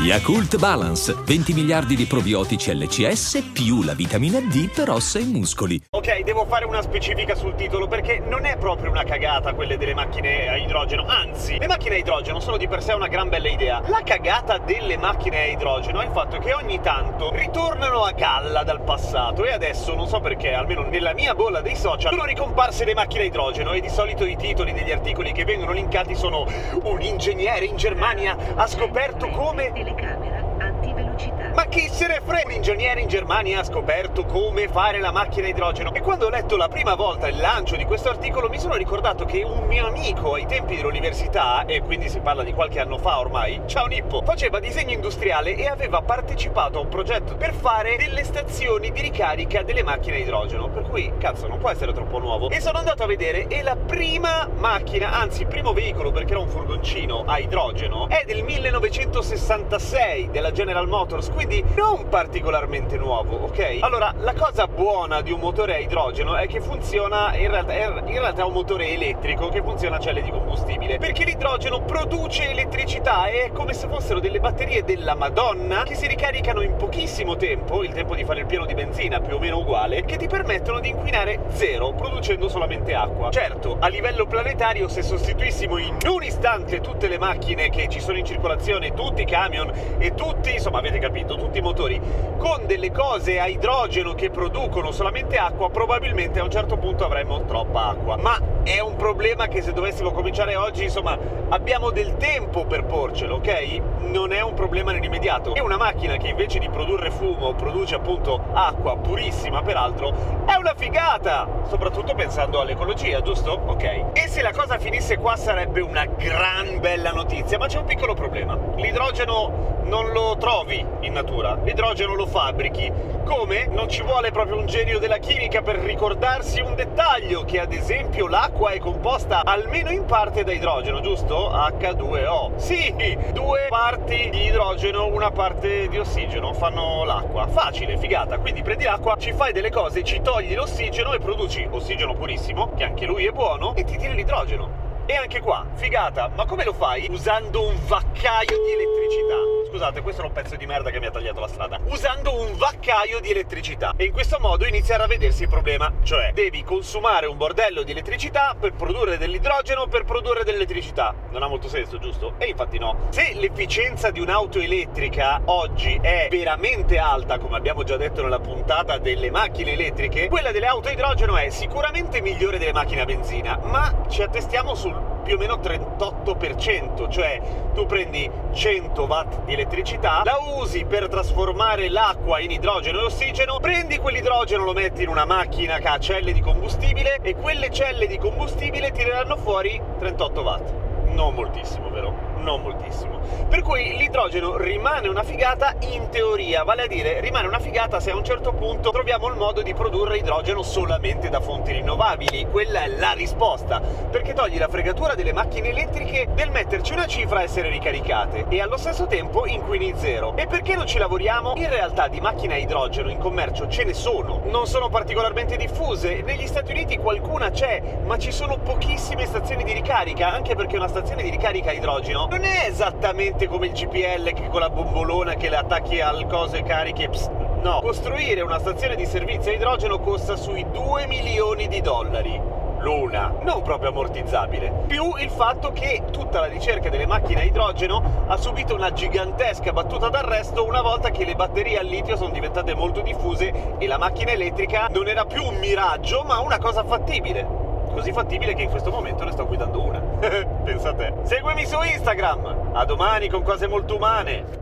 Yakult Balance, 20 miliardi di probiotici LCS più la vitamina D per ossa e muscoli. Ok, devo fare una specifica sul titolo perché non è proprio una cagata quelle delle macchine a idrogeno, anzi, le macchine a idrogeno sono di per sé una gran bella idea. La cagata delle macchine a idrogeno è il fatto che ogni tanto ritornano a galla dal passato e adesso, non so perché, almeno nella mia bolla dei social, sono ricomparse le macchine a idrogeno e di solito i titoli degli articoli che vengono linkati sono: un ingegnere in Germania ha scoperto come... Telecamera antivelocità. Ma chi se ne frega? Un ingegnere in Germania ha scoperto come fare la macchina a idrogeno. E quando ho letto la prima volta il lancio di questo articolo mi sono ricordato che un mio amico ai tempi dell'università, e quindi si parla di qualche anno fa ormai, ciao Nippo, faceva disegno industriale e aveva partecipato a un progetto per fare delle stazioni di ricarica delle macchine a idrogeno, per cui cazzo non può essere troppo nuovo. E sono andato a vedere e la prima macchina, anzi il primo veicolo, perché era un furgoncino a idrogeno, è del 1966 della General Motors, quindi non particolarmente nuovo, ok? Allora, la cosa buona di un motore a idrogeno è che funziona, in realtà è un motore elettrico che funziona a celle di combustibile, perché l'idrogeno produce elettricità e è come se fossero delle batterie della Madonna che si ricaricano in pochissimo tempo, il tempo di fare il pieno di benzina più o meno uguale, che ti permettono di inquinare zero, producendo solamente acqua. Certo, a livello planetario, se sostituissimo in un istante tutte le macchine che ci sono in circolazione, tutti i camion e tutti, insomma avete capito, tutti i motori, con delle cose a idrogeno che producono solamente acqua, probabilmente a un certo punto avremmo troppa acqua. Ma è un problema che se dovessimo cominciare oggi, insomma, abbiamo del tempo per porcelo, ok? Non è un problema nell'immediato. E una macchina che invece di produrre fumo produce appunto acqua purissima, peraltro, è una figata! Soprattutto pensando all'ecologia, giusto? Ok. E se la cosa finisse qua sarebbe una gran bella notizia, ma c'è un piccolo problema. L'idrogeno non lo trovi in natura, l'idrogeno lo fabbrichi. Come? Non ci vuole proprio un genio della chimica per ricordarsi un dettaglio, che ad esempio l'acqua è composta almeno in parte da idrogeno, giusto? H2O. Sì, due parti di idrogeno, una parte di ossigeno fanno l'acqua. Facile, figata. Quindi prendi l'acqua, ci fai delle cose, ci togli l'ossigeno e produci ossigeno purissimo, che anche lui è buono, e ti tiri l'idrogeno. E anche qua, figata. Ma come lo fai? Usando un vaccaio di elettricità. Scusate, questo era un pezzo di merda che mi ha tagliato la strada. Usando un vaccaio di elettricità. E in questo modo iniziare a vedersi il problema. Cioè, devi consumare un bordello di elettricità per produrre dell'idrogeno, per produrre dell'elettricità. Non ha molto senso, giusto? E infatti no. Se l'efficienza di un'auto elettrica oggi è veramente alta, come abbiamo già detto nella puntata delle macchine elettriche, quella delle auto a idrogeno è sicuramente migliore delle macchine a benzina, ma ci attestiamo sul più o meno 38%, cioè tu prendi 100 watt di elettricità, la usi per trasformare l'acqua in idrogeno e ossigeno, prendi quell'idrogeno, lo metti in una macchina che ha celle di combustibile e quelle celle di combustibile tireranno fuori 38 watt. Non moltissimo, vero? Non moltissimo. Per cui l'idrogeno rimane una figata in teoria, vale a dire rimane una figata se a un certo punto troviamo il modo di produrre idrogeno solamente da fonti rinnovabili. Quella è la risposta, perché togli la fregatura delle macchine elettriche del metterci una cifra a essere ricaricate e allo stesso tempo inquini zero. E perché non ci lavoriamo? In realtà di macchine a idrogeno in commercio ce ne sono, non sono particolarmente diffuse. Negli Stati Uniti qualcuna c'è, ma ci sono pochissime stazioni di ricarica, anche perché una stazione di ricarica a idrogeno non è esattamente come il GPL, che con la bombolona che le attacchi al coso e carichi e psst. No, costruire una stazione di servizio a idrogeno costa sui $2 milioni l'una, non proprio ammortizzabile, più il fatto che tutta la ricerca delle macchine a idrogeno ha subito una gigantesca battuta d'arresto una volta che le batterie al litio sono diventate molto diffuse e la macchina elettrica non era più un miraggio ma una cosa fattibile. Così fattibile che in questo momento ne sto guidando una. Pensa a te. Seguimi su Instagram. A domani con cose molto umane.